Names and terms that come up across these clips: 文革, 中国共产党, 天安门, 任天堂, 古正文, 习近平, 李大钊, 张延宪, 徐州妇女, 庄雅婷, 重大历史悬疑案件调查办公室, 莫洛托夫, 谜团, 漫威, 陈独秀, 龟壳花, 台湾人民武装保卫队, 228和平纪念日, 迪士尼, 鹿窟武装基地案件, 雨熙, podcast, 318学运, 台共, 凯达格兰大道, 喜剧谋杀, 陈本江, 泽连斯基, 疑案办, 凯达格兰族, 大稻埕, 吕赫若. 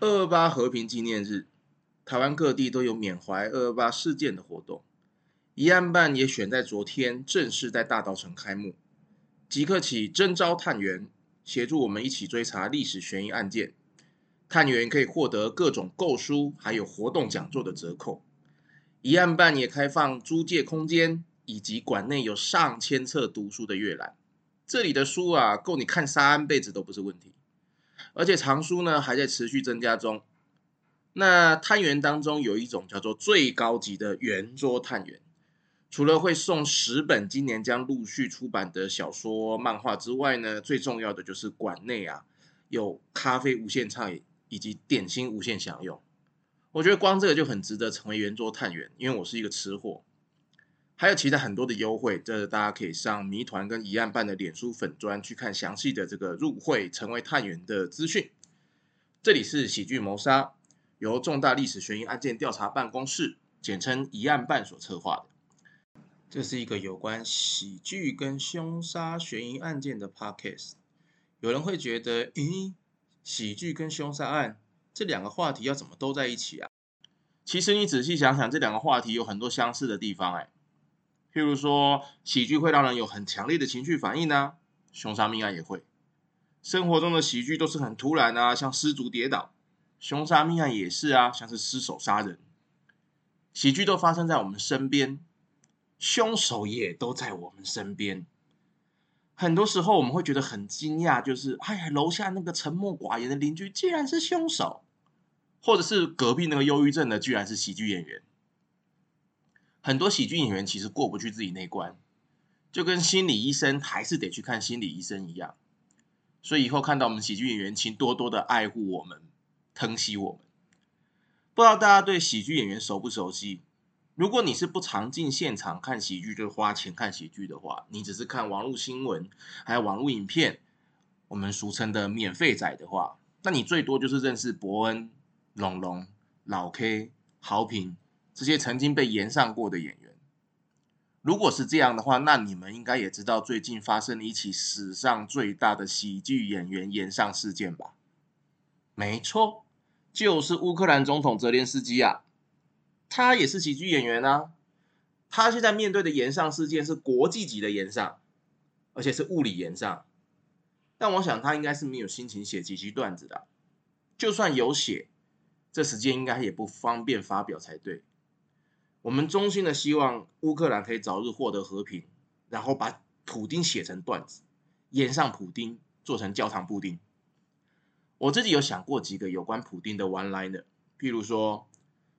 228和平纪念日，台湾各地都有缅怀228事件的活动。宜案办也选在昨天正式在大稻埕开幕，即刻起征召探员，协助我们一起追查历史悬疑案件。探员可以获得各种购书还有活动讲座的折扣。宜案办也开放租借空间，以及馆内有上千册读书的阅览。这里的书啊，够你看3辈子都不是问题。而且藏书呢还在持续增加中。那探员当中有一种叫做最高级的圆桌探员，除了会送10本今年将陆续出版的小说、漫画之外呢，最重要的就是馆内啊有咖啡无限畅饮以及点心无限享用。我觉得光这个就很值得成为圆桌探员，因为我是一个吃货。还有其他很多的优惠，这大家可以上谜团跟疑案办的脸书粉专去看详细的这个入会成为探员的资讯。这里是喜剧谋杀，由重大历史悬疑案件调查办公室，简称疑案办所策划的。这是一个有关喜剧跟凶杀悬疑案件的 podcast。有人会觉得，喜剧跟凶杀案这两个话题要怎么都在一起啊？其实你仔细想想，这两个话题有很多相似的地方譬如说，喜剧会让人有很强烈的情绪反应啊，凶杀命案也会。生活中的喜剧都是很突然啊，像失足跌倒；凶杀命案也是啊，像是失手杀人。喜剧都发生在我们身边，凶手也都在我们身边。很多时候我们会觉得很惊讶，就是楼下那个沉默寡言的邻居竟然是凶手，或者是隔壁那个忧郁症的居然是喜剧演员。很多喜剧演员其实过不去自己那关，就跟心理医生还是得去看心理医生一样。所以以后看到我们喜剧演员，请多多的爱护我们，疼惜我们。不知道大家对喜剧演员熟不熟悉？如果你是不常进现场看喜剧，就是花钱看喜剧的话，你只是看网络新闻还有网络影片，我们俗称的免费仔的话，那你最多就是认识伯恩、龙龙、老 K、豪平这些曾经被延上过的演员。如果是这样的话，那你们应该也知道最近发生了一起史上最大的喜剧演员延上事件吧？没错，就是乌克兰总统泽连斯基啊，他也是喜剧演员啊。他现在面对的延上事件是国际级的延上，而且是物理延上。但我想他应该是没有心情写几句段子的，就算有写，这时间应该也不方便发表才对。我们衷心的希望乌克兰可以早日获得和平，然后把普丁写成段子，演上普丁做成教堂布丁。我自己有想过几个有关普丁的 one-liner， 譬如说，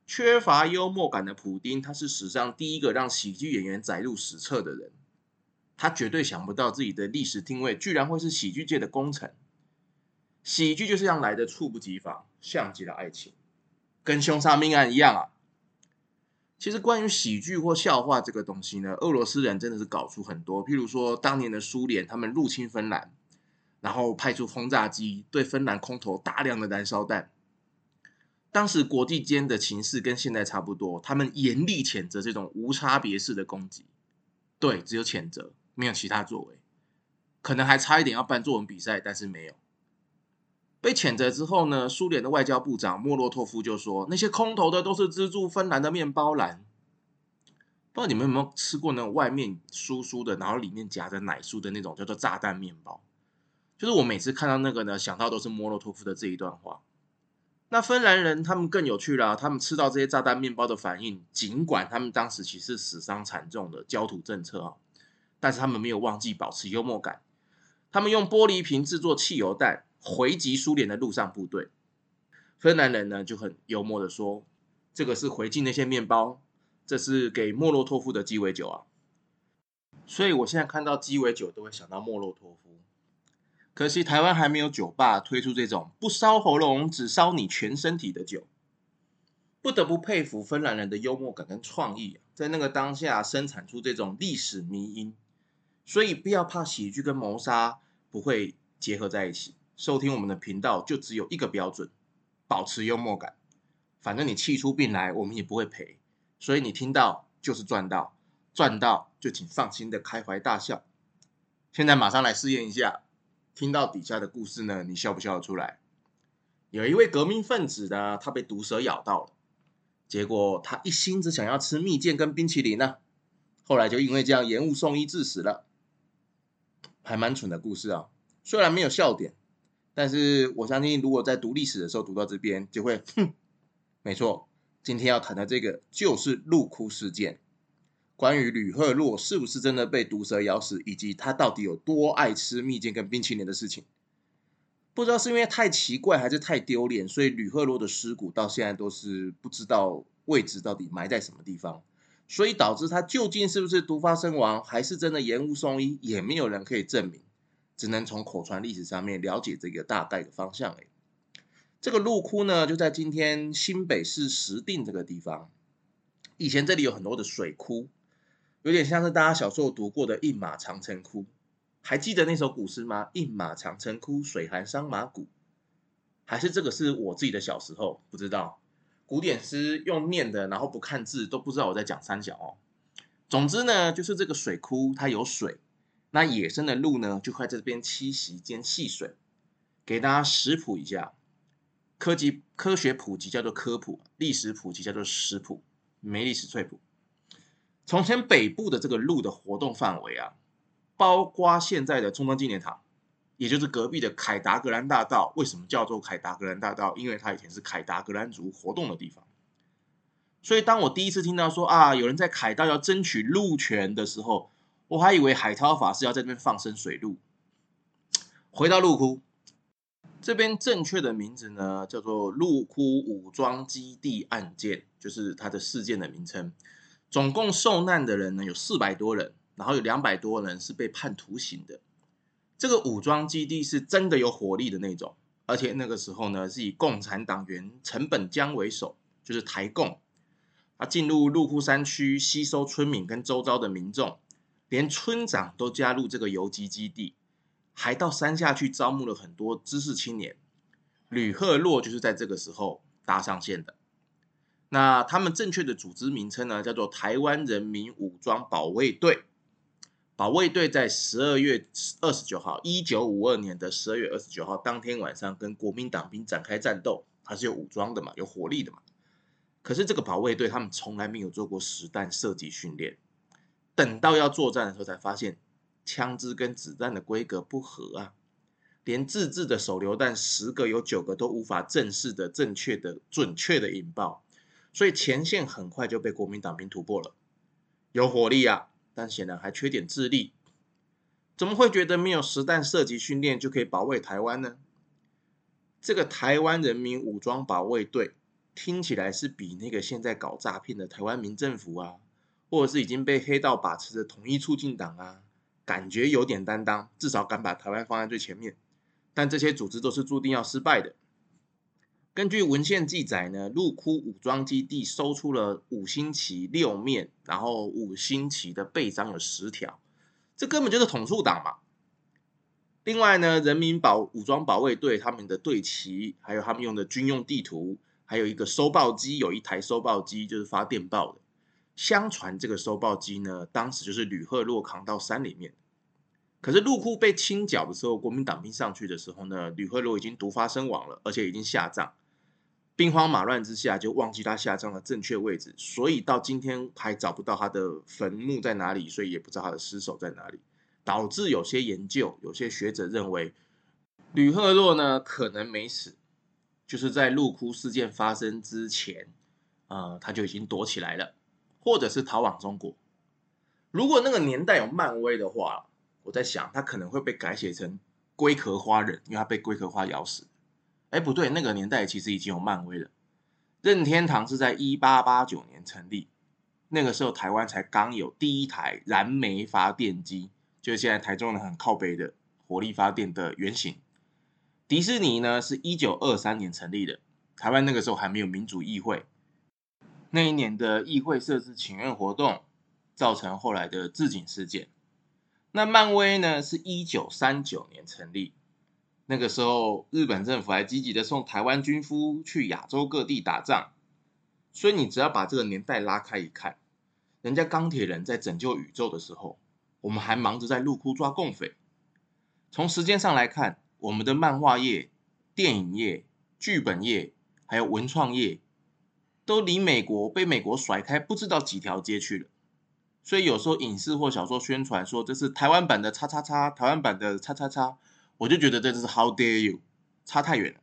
缺乏幽默感的普丁，他是史上第一个让喜剧演员载入史册的人。他绝对想不到自己的历史定位居然会是喜剧界的功臣。喜剧就是这样来的猝不及防，像极了爱情，跟凶杀命案一样啊。其实关于喜剧或笑话这个东西呢，俄罗斯人真的是搞出很多，譬如说当年的苏联，他们入侵芬兰，然后派出轰炸机对芬兰空投大量的燃烧弹。当时国际间的情势跟现在差不多，他们严厉谴责这种无差别式的攻击。对，只有谴责，没有其他作为。可能还差一点要办作文比赛，但是没有。被谴责之后呢，苏联的外交部长莫洛托夫就说，那些空投的都是资助芬兰的面包篮。不知道你们有没有吃过那种外面酥酥的，然后里面夹着奶酥的那种叫做炸弹面包？就是我每次看到那个呢，想到都是莫洛托夫的这一段话。那芬兰人他们更有趣啦，他们吃到这些炸弹面包的反应，尽管他们当时其实死伤惨重的焦土政策，但是他们没有忘记保持幽默感。他们用玻璃瓶制作汽油弹，回击苏联的陆上部队。芬兰人呢就很幽默的说，这个是回敬那些面包，这是给莫洛托夫的鸡尾酒啊。所以我现在看到鸡尾酒都会想到莫洛托夫。可惜台湾还没有酒吧推出这种不烧喉咙只烧你全身体的酒。不得不佩服芬兰人的幽默感跟创意在那个当下生产出这种历史迷因。所以不要怕喜剧跟谋杀不会结合在一起。收听我们的频道就只有一个标准，保持幽默感。反正你气出病来，我们也不会赔，所以你听到就是赚到，赚到就请放心的开怀大笑。现在马上来试验一下，听到底下的故事呢，你笑不笑得出来？有一位革命分子呢，他被毒蛇咬到了，结果他一心只想要吃蜜饯跟冰淇淋呢，后来就因为这样延误送医致死了。还蛮蠢的故事啊，虽然没有笑点，但是我相信如果在读历史的时候读到这边，就会哼，没错，今天要谈的这个就是鹿窟事件。关于吕赫若是不是真的被毒蛇咬死，以及他到底有多爱吃蜜饯跟冰淇淋的事情，不知道是因为太奇怪还是太丢脸，所以吕赫若的尸骨到现在都是不知道位置到底埋在什么地方，所以导致他究竟是不是毒发身亡，还是真的延误送医，也没有人可以证明，只能从口传历史上面了解这个大概的方向。这个鹿窟呢，就在今天新北市石碇这个地方，以前这里有很多的水窟。有点像是大家小时候读过的《饮马长城窟》，还记得那首古诗吗？《饮马长城窟，水寒伤马骨》，还是这个是我自己的小时候不知道古典诗用念的，然后不看字都不知道我在讲三小哦。总之呢，就是这个水窟它有水，那野生的鹿呢就会在这边栖息兼戏水。给大家食谱一下，科学普及叫做科普，历史普及叫做食谱，没历史翠谱。从前北部的这个鹿的活动范围啊，包括现在的中正纪念堂，也就是隔壁的凯达格兰大道。为什么叫做凯达格兰大道？因为它以前是凯达格兰族活动的地方。所以当我第一次听到说啊，有人在凯道要争取鹿权的时候，我还以为海涛法师要在这边放生水鹿。回到鹿窟，这边正确的名字呢叫做鹿窟武装基地案件，就是它的事件的名称。总共受难的人呢有400多人，然后有200多人是被判徒刑的。这个武装基地是真的有火力的那种，而且那个时候呢是以共产党员陈本江为首，就是台共，他进入鹿窟山区吸收村民跟周遭的民众，连村长都加入这个游击基地，还到山下去招募了很多知识青年。吕赫若就是在这个时候搭上线的。那他们正确的组织名称呢，叫做台湾人民武装保卫队。保卫队在12月29号，1952年的12月29号当天晚上跟国民党兵展开战斗，它是有武装的嘛，有火力的嘛。可是这个保卫队他们从来没有做过实弹射击训练，等到要作战的时候才发现，枪支跟子弹的规格不合啊，连自制的手榴弹10个有9个都无法正式的、准确的引爆。所以前线很快就被国民党兵突破了，有火力啊，但显然还缺点智力。怎么会觉得没有实弹射击训练就可以保卫台湾呢？这个台湾人民武装保卫队听起来是比那个现在搞诈骗的台湾民政府啊，或者是已经被黑道把持的统一促进党啊，感觉有点担当，至少敢把台湾放在最前面。但这些组织都是注定要失败的。根据文献记载呢，鹿窟武装基地搜出了5星旗6面，然后5星旗的背章有10条，这根本就是统促党嘛。另外呢，人民武装保卫队他们的队旗，还有他们用的军用地图，还有一个收报机，有一台收报机就是发电报的。相传这个收报机呢，当时就是吕赫若扛到山里面。可是鹿窟被清剿的时候，国民党兵上去的时候呢，吕赫若已经毒发身亡了，而且已经下葬。兵荒马乱之下就忘记他下葬的正确位置，所以到今天还找不到他的坟墓在哪里，所以也不知道他的尸首在哪里，导致有些研究，有些学者认为吕赫若呢可能没死，就是在鹿窟事件发生之前他就已经躲起来了，或者是逃往中国。如果那个年代有漫威的话，我在想他可能会被改写成龟壳花人，因为他被龟壳花咬死。哎，不对，那个年代其实已经有漫威了。任天堂是在1889年成立，那个时候台湾才刚有第一台燃煤发电机，就是现在台中人很靠北的火力发电的原型。迪士尼呢是1923年成立的，台湾那个时候还没有民主议会，那一年的议会设置请愿活动，造成后来的自警事件。那漫威呢是1939年成立。那个时候，日本政府还积极的送台湾军夫去亚洲各地打仗，所以你只要把这个年代拉开一看，人家钢铁人在拯救宇宙的时候，我们还忙着在鹿窟抓共匪。从时间上来看，我们的漫画业、电影业、剧本业，还有文创业，都离美国被美国甩开不知道几条街去了。所以有时候影视或小说宣传说这是台湾版的叉叉叉，台湾版的叉叉叉，我就觉得这是 how dare you， 差太远了。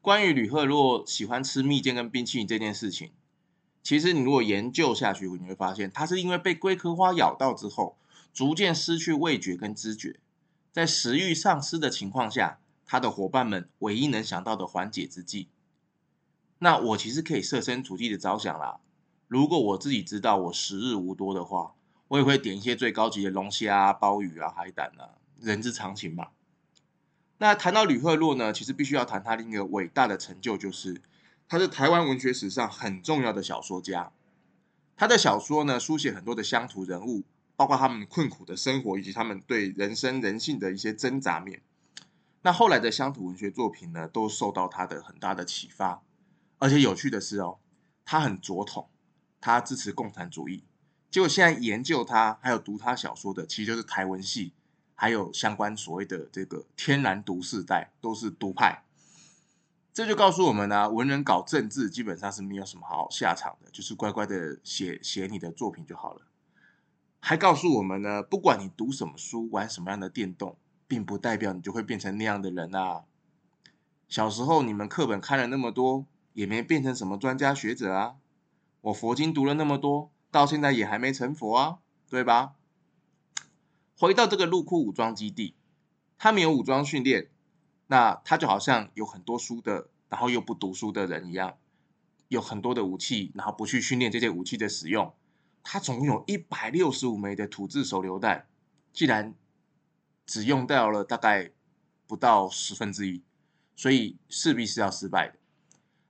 关于旅客如果喜欢吃蜜饯跟冰淇淋这件事情，其实你如果研究下去，你会发现它是因为被龟壳花咬到之后，逐渐失去味觉跟知觉，在食欲丧失的情况下，他的伙伴们唯一能想到的缓解之计。那我其实可以设身处地的着想啦，如果我自己知道我时日无多的话，我也会点一些最高级的龙虾啊、鲍鱼啊、海胆啊，人之常情嘛。那谈到吕赫洛呢，其实必须要谈他另一个伟大的成就，就是他是台湾文学史上很重要的小说家。他的小说呢，书写很多的乡土人物，包括他们困苦的生活以及他们对人生人性的一些挣扎面。那后来的乡土文学作品呢，都受到他的很大的启发。而且有趣的是哦，他很左统，他支持共产主义。结果现在研究他还有读他小说的，其实就是台文系，还有相关所谓的这个天然独世代，都是独派。这就告诉我们啊，文人搞政治基本上是没有什么好下场的，就是乖乖的写你的作品就好了。还告诉我们呢，不管你读什么书，玩什么样的电动，并不代表你就会变成那样的人啊。小时候你们课本看了那么多，也没变成什么专家学者啊。我佛经读了那么多，到现在也还没成佛啊，对吧？回到这个陆库武装基地，他没有武装训练，那他就好像有很多书的，然后又不读书的人一样，有很多的武器，然后不去训练这些武器的使用。他总共有165枚的土制手榴弹，既然只用掉了大概不到1/10，所以势必是要失败的。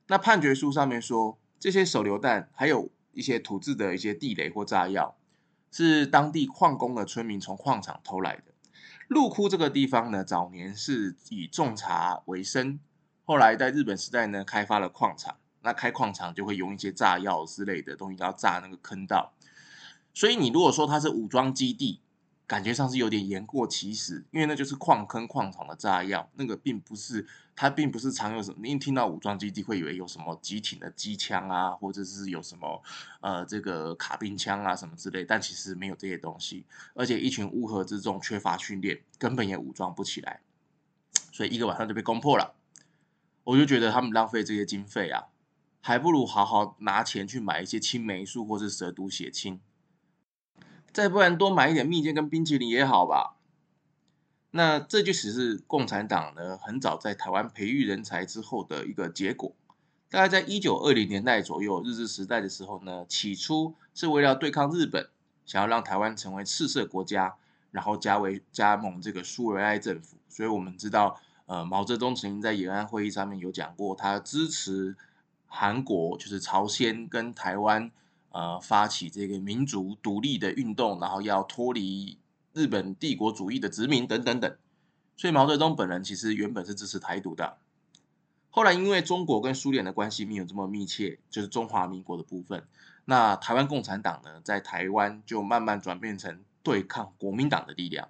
那判决书上面说，这些手榴弹还有一些土制的一些地雷或炸药，是当地矿工的村民从矿场偷来的。陆库这个地方呢，早年是以种茶为生，后来在日本时代呢，开发了矿场。那开矿场就会用一些炸药之类的东西，要炸那个坑道。所以你如果说它是武装基地，感觉上是有点言过其实，因为那就是矿坑、矿场的炸药，那个并不是，它并不是常有什么。你一听到武装基地，会以为有什么集体的机枪啊，或者是有什么这个卡宾枪啊什么之类，但其实没有这些东西。而且一群乌合之众缺乏训练，根本也武装不起来，所以一个晚上就被攻破了。我就觉得他们浪费这些经费啊，还不如好好拿钱去买一些青霉素或是蛇毒血清，再不然多买一点蜜饯跟冰淇淋也好吧。那这就只是共产党呢很早在台湾培育人才之后的一个结果。大概在1920年代左右，日治时代的时候呢，起初是为了对抗日本，想要让台湾成为赤色国家，然后加盟这个苏维埃政府。所以我们知道毛泽东曾经在延安会议上面有讲过，他支持韩国就是朝鲜跟台湾发起这个民族独立的运动，然后要脱离日本帝国主义的殖民等等等。所以毛泽东本人其实原本是支持台独的。后来因为中国跟苏联的关系没有这么密切，就是中华民国的部分，那台湾共产党呢在台湾就慢慢转变成对抗国民党的力量。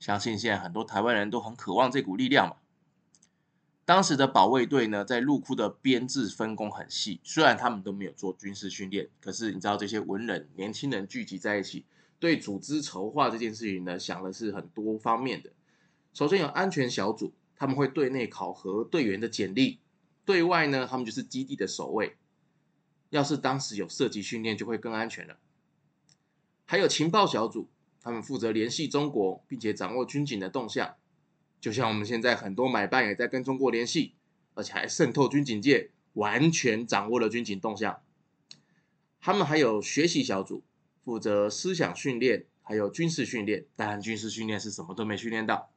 相信现在很多台湾人都很渴望这股力量嘛。当时的保卫队呢在陆库的编制分工很细，虽然他们都没有做军事训练，可是你知道这些文人年轻人聚集在一起，对组织筹划这件事情呢，想的是很多方面的。首先有安全小组，他们会对内考核队员的简历，对外呢，他们就是基地的守卫。要是当时有射击训练，就会更安全了。还有情报小组，他们负责联系中国，并且掌握军警的动向。就像我们现在很多买办也在跟中国联系，而且还渗透军警界，完全掌握了军警动向。他们还有学习小组，负责思想训练，还有军事训练。当然，军事训练是什么都没训练到。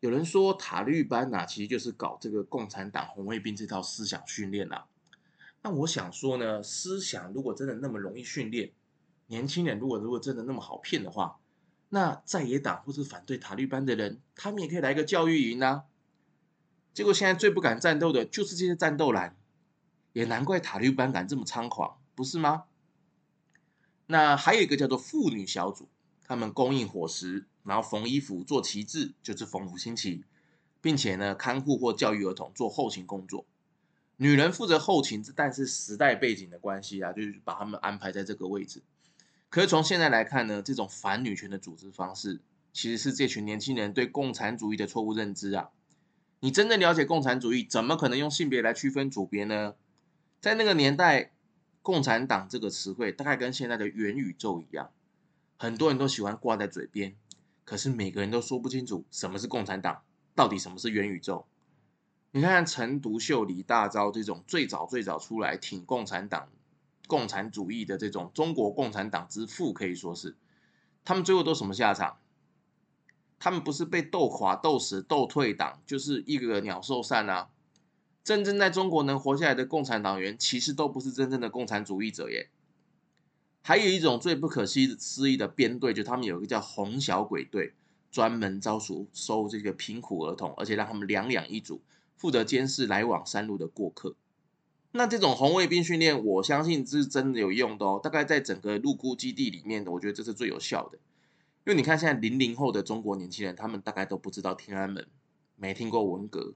有人说塔利班啊，其实就是搞这个共产党红卫兵这套思想训练啊。那我想说呢，思想如果真的那么容易训练，年轻人如果真的那么好骗的话，那在野党或是反对塔利班的人，他们也可以来个教育营啊。结果现在最不敢战斗的就是这些战斗蓝，也难怪塔利班敢这么猖狂，不是吗？那还有一个叫做妇女小组，他们供应伙食，然后缝衣服做旗帜，就是缝补新旗，并且呢看护或教育儿童，做后勤工作。女人负责后勤，但是时代背景的关系啊，就是把他们安排在这个位置。可是从现在来看呢，这种反女权的组织方式，其实是这群年轻人对共产主义的错误认知啊。你真正了解共产主义，怎么可能用性别来区分组别呢？在那个年代，共产党这个词汇大概跟现在的元宇宙一样，很多人都喜欢挂在嘴边，可是每个人都说不清楚什么是共产党，到底什么是元宇宙。你看陈独秀、李大钊这种最早出来挺共产党、共产主义的这种中国共产党之父，可以说是他们最后都什么下场？他们不是被斗垮、斗死、斗退党，就是一个鸟兽散啊！真正在中国能活下来的共产党员，其实都不是真正的共产主义者耶。还有一种最不可思议的编队，就他们有一个叫红小鬼队，专门招收这个贫苦儿童，而且让他们两两一组，负责监视来往山路的过客。那这种红卫兵训练，我相信是真的有用的哦。大概在整个陆孤基地里面，我觉得这是最有效的。因为你看现在00后的中国年轻人，他们大概都不知道天安门，没听过文革。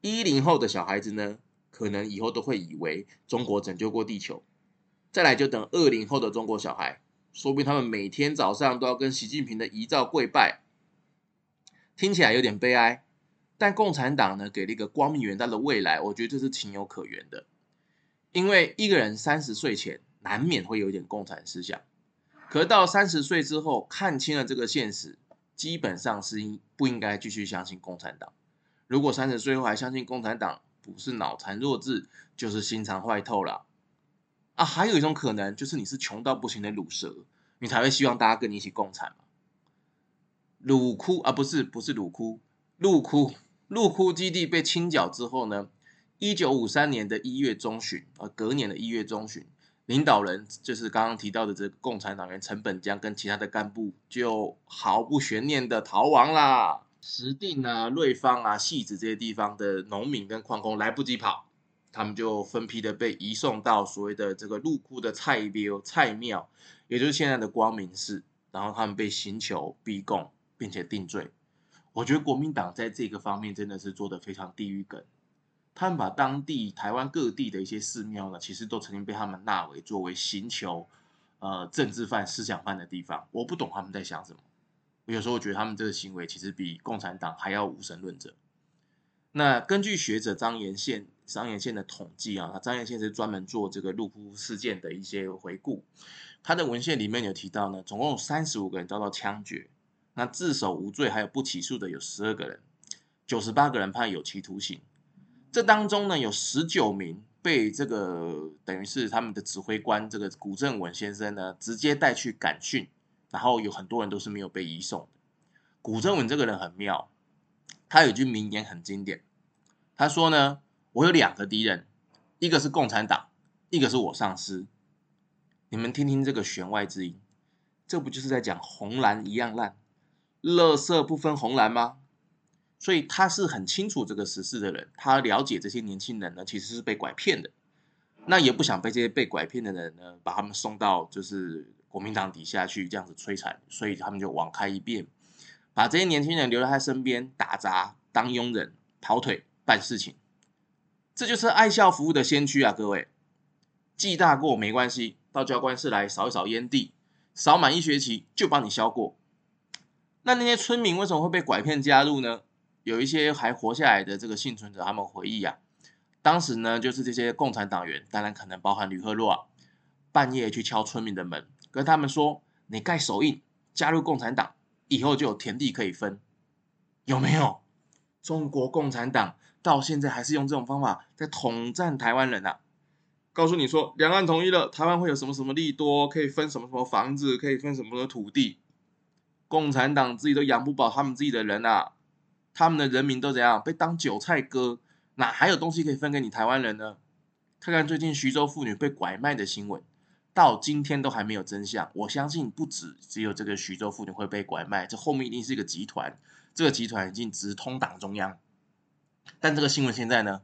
10后的小孩子呢，可能以后都会以为中国拯救过地球。再来就等20后的中国小孩，说不定他们每天早上都要跟习近平的遗照跪拜。听起来有点悲哀。但共产党呢，给了一个光明远大的未来，我觉得这是情有可原的。因为一个人30岁前难免会有一点共产思想，可到30岁之后看清了这个现实，基本上是不应该继续相信共产党。如果30岁后还相信共产党，不是脑残弱智，就是心肠坏透了啊！还有一种可能，就是你是穷到不行的鲁蛇，你才会希望大家跟你一起共产嘛。陆孤基地被清剿之后呢，隔年的1月中旬，领导人就是刚刚提到的这个共产党员陈本江跟其他的干部就毫不悬念的逃亡啦。石碇啊、瑞芳啊、汐止这些地方的农民跟矿工来不及跑，他们就分批的被移送到所谓的这个陆孤的蔡庙，也就是现在的光明寺，然后他们被刑求、逼供，并且定罪。我觉得国民党在这个方面真的是做得非常地狱梗，他们把当地台湾各地的一些寺庙呢，其实都曾经被他们纳为作为刑求、政治犯、思想犯的地方。我不懂他们在想什么，有时候我觉得他们这个行为其实比共产党还要无神论者。那根据学者张延宪的统计啊，张延宪是专门做这个陆孤事件的一些回顾，他的文献里面有提到呢，总共有35个人遭到枪决。那自首无罪还有不起诉的有12个人，98个人判有期徒刑。这当中呢，有19名被这个等于是他们的指挥官这个古正文先生呢，直接带去感训，然后有很多人都是没有被移送的。古正文这个人很妙，他有一句名言很经典，他说呢，我有两个敌人，一个是共产党，一个是我上司。你们听听这个弦外之音，这不就是在讲红蓝一样烂，垃圾不分红蓝吗？所以他是很清楚这个时事的人，他了解这些年轻人呢其实是被拐骗的，那也不想被这些被拐骗的人呢把他们送到就是国民党底下去这样子摧残，所以他们就网开一面，把这些年轻人留在他身边打杂、当佣人、跑腿、办事情。这就是爱校服务的先驱啊，各位，记大过没关系，到教官室来扫一扫烟蒂，扫满一学期就帮你消过。那些村民为什么会被拐骗加入呢？有一些还活下来的这个幸存者，他们回忆啊，当时呢，就是这些共产党员，当然可能包含吕赫洛啊，半夜去敲村民的门，跟他们说：“你盖手印，加入共产党，以后就有田地可以分。”有没有？中国共产党到现在还是用这种方法在统战台湾人啊！告诉你说，两岸统一了，台湾会有什么什么利多，可以分什么什么房子，可以分什么的土地。共产党自己都养不饱他们自己的人啊，他们的人民都怎样被当韭菜割，哪还有东西可以分给你台湾人呢？看看最近徐州妇女被拐卖的新闻，到今天都还没有真相。我相信不止只有这个徐州妇女会被拐卖，这后面一定是一个集团，这个集团已经直通党中央。但这个新闻现在呢，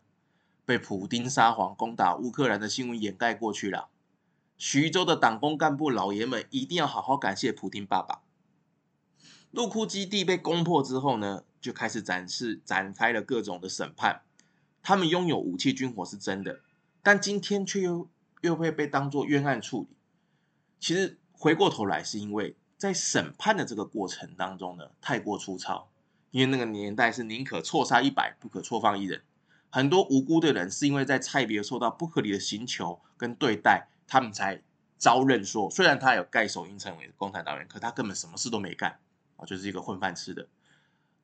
被普丁沙皇攻打乌克兰的新闻掩盖过去了。徐州的党工干部老爷们一定要好好感谢普丁爸爸。陆库基地被攻破之后呢，就开始展开了各种的审判。他们拥有武器军火是真的，但今天却又会被当作冤案处理。其实回过头来，是因为在审判的这个过程当中呢，太过粗糙。因为那个年代是宁可错杀100，不可错放一人。很多无辜的人是因为在菜别受到不合理的刑求跟对待，他们才招认说，虽然他有盖手印成为共产党员，可他根本什么事都没干，就是一个混饭吃的。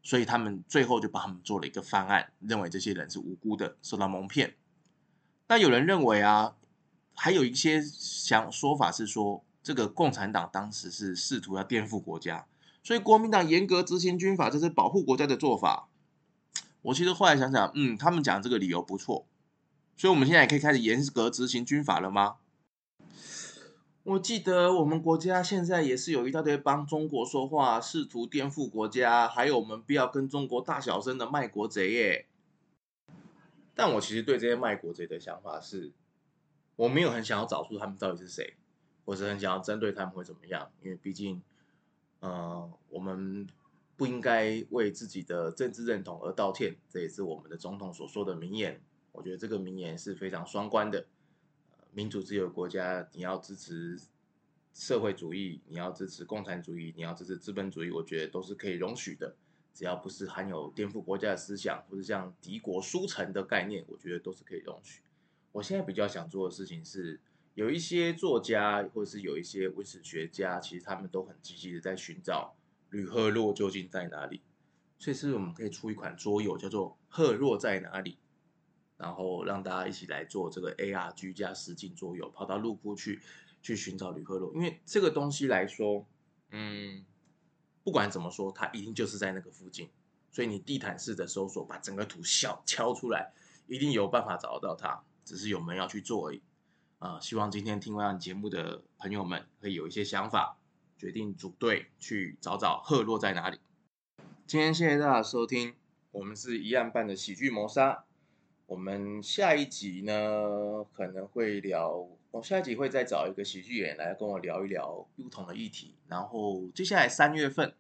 所以他们最后就把他们做了一个翻案，认为这些人是无辜的，受到蒙骗。那有人认为啊，还有一些说法是说，这个共产党当时是试图要颠覆国家，所以国民党严格执行军法，这是保护国家的做法。我其实后来想想，他们讲这个理由不错，所以我们现在也可以开始严格执行军法了吗？我记得我们国家现在也是有一大堆帮中国说话，试图颠覆国家，还有我们不要跟中国大小声的卖国贼耶。但我其实对这些卖国贼的想法是，我没有很想要找出他们到底是谁，我是很想要针对他们会怎么样，因为毕竟我们不应该为自己的政治认同而道歉，这也是我们的总统所说的名言。我觉得这个名言是非常双关的。民主自由国家，你要支持社会主义，你要支持共产主义，你要支持资本主义，我觉得都是可以容许的，只要不是含有颠覆国家的思想，或是像敌国书城的概念，我觉得都是可以容许。我现在比较想做的事情是，有一些作家或是有一些文史学家，其实他们都很积极的在寻找吕赫若究竟在哪里，所以是我们可以出一款桌游叫做赫若在哪里，然后让大家一起来做这个 ARG 加实境桌游，跑到陆库去寻找吕赫若。因为这个东西来说，不管怎么说，它一定就是在那个附近，所以你地毯式的搜索，把整个图敲出来，一定有办法找得到它，只是有没有要去做而已。希望今天听完节目的朋友们可以有一些想法，决定组队去找找赫若在哪里。今天谢谢大家收听，我们是疑案办的喜剧谋杀。我们下一集呢可能会聊，下一集会再找一个喜剧演员来跟我聊一聊不同的议题。然后接下来三月份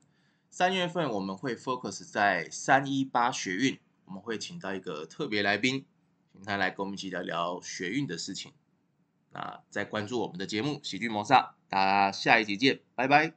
我们会 focus 在318学运，我们会请到一个特别来宾，请他来跟我们一起聊聊学运的事情。再关注我们的节目《喜剧谋杀》，大家下一集见，拜拜。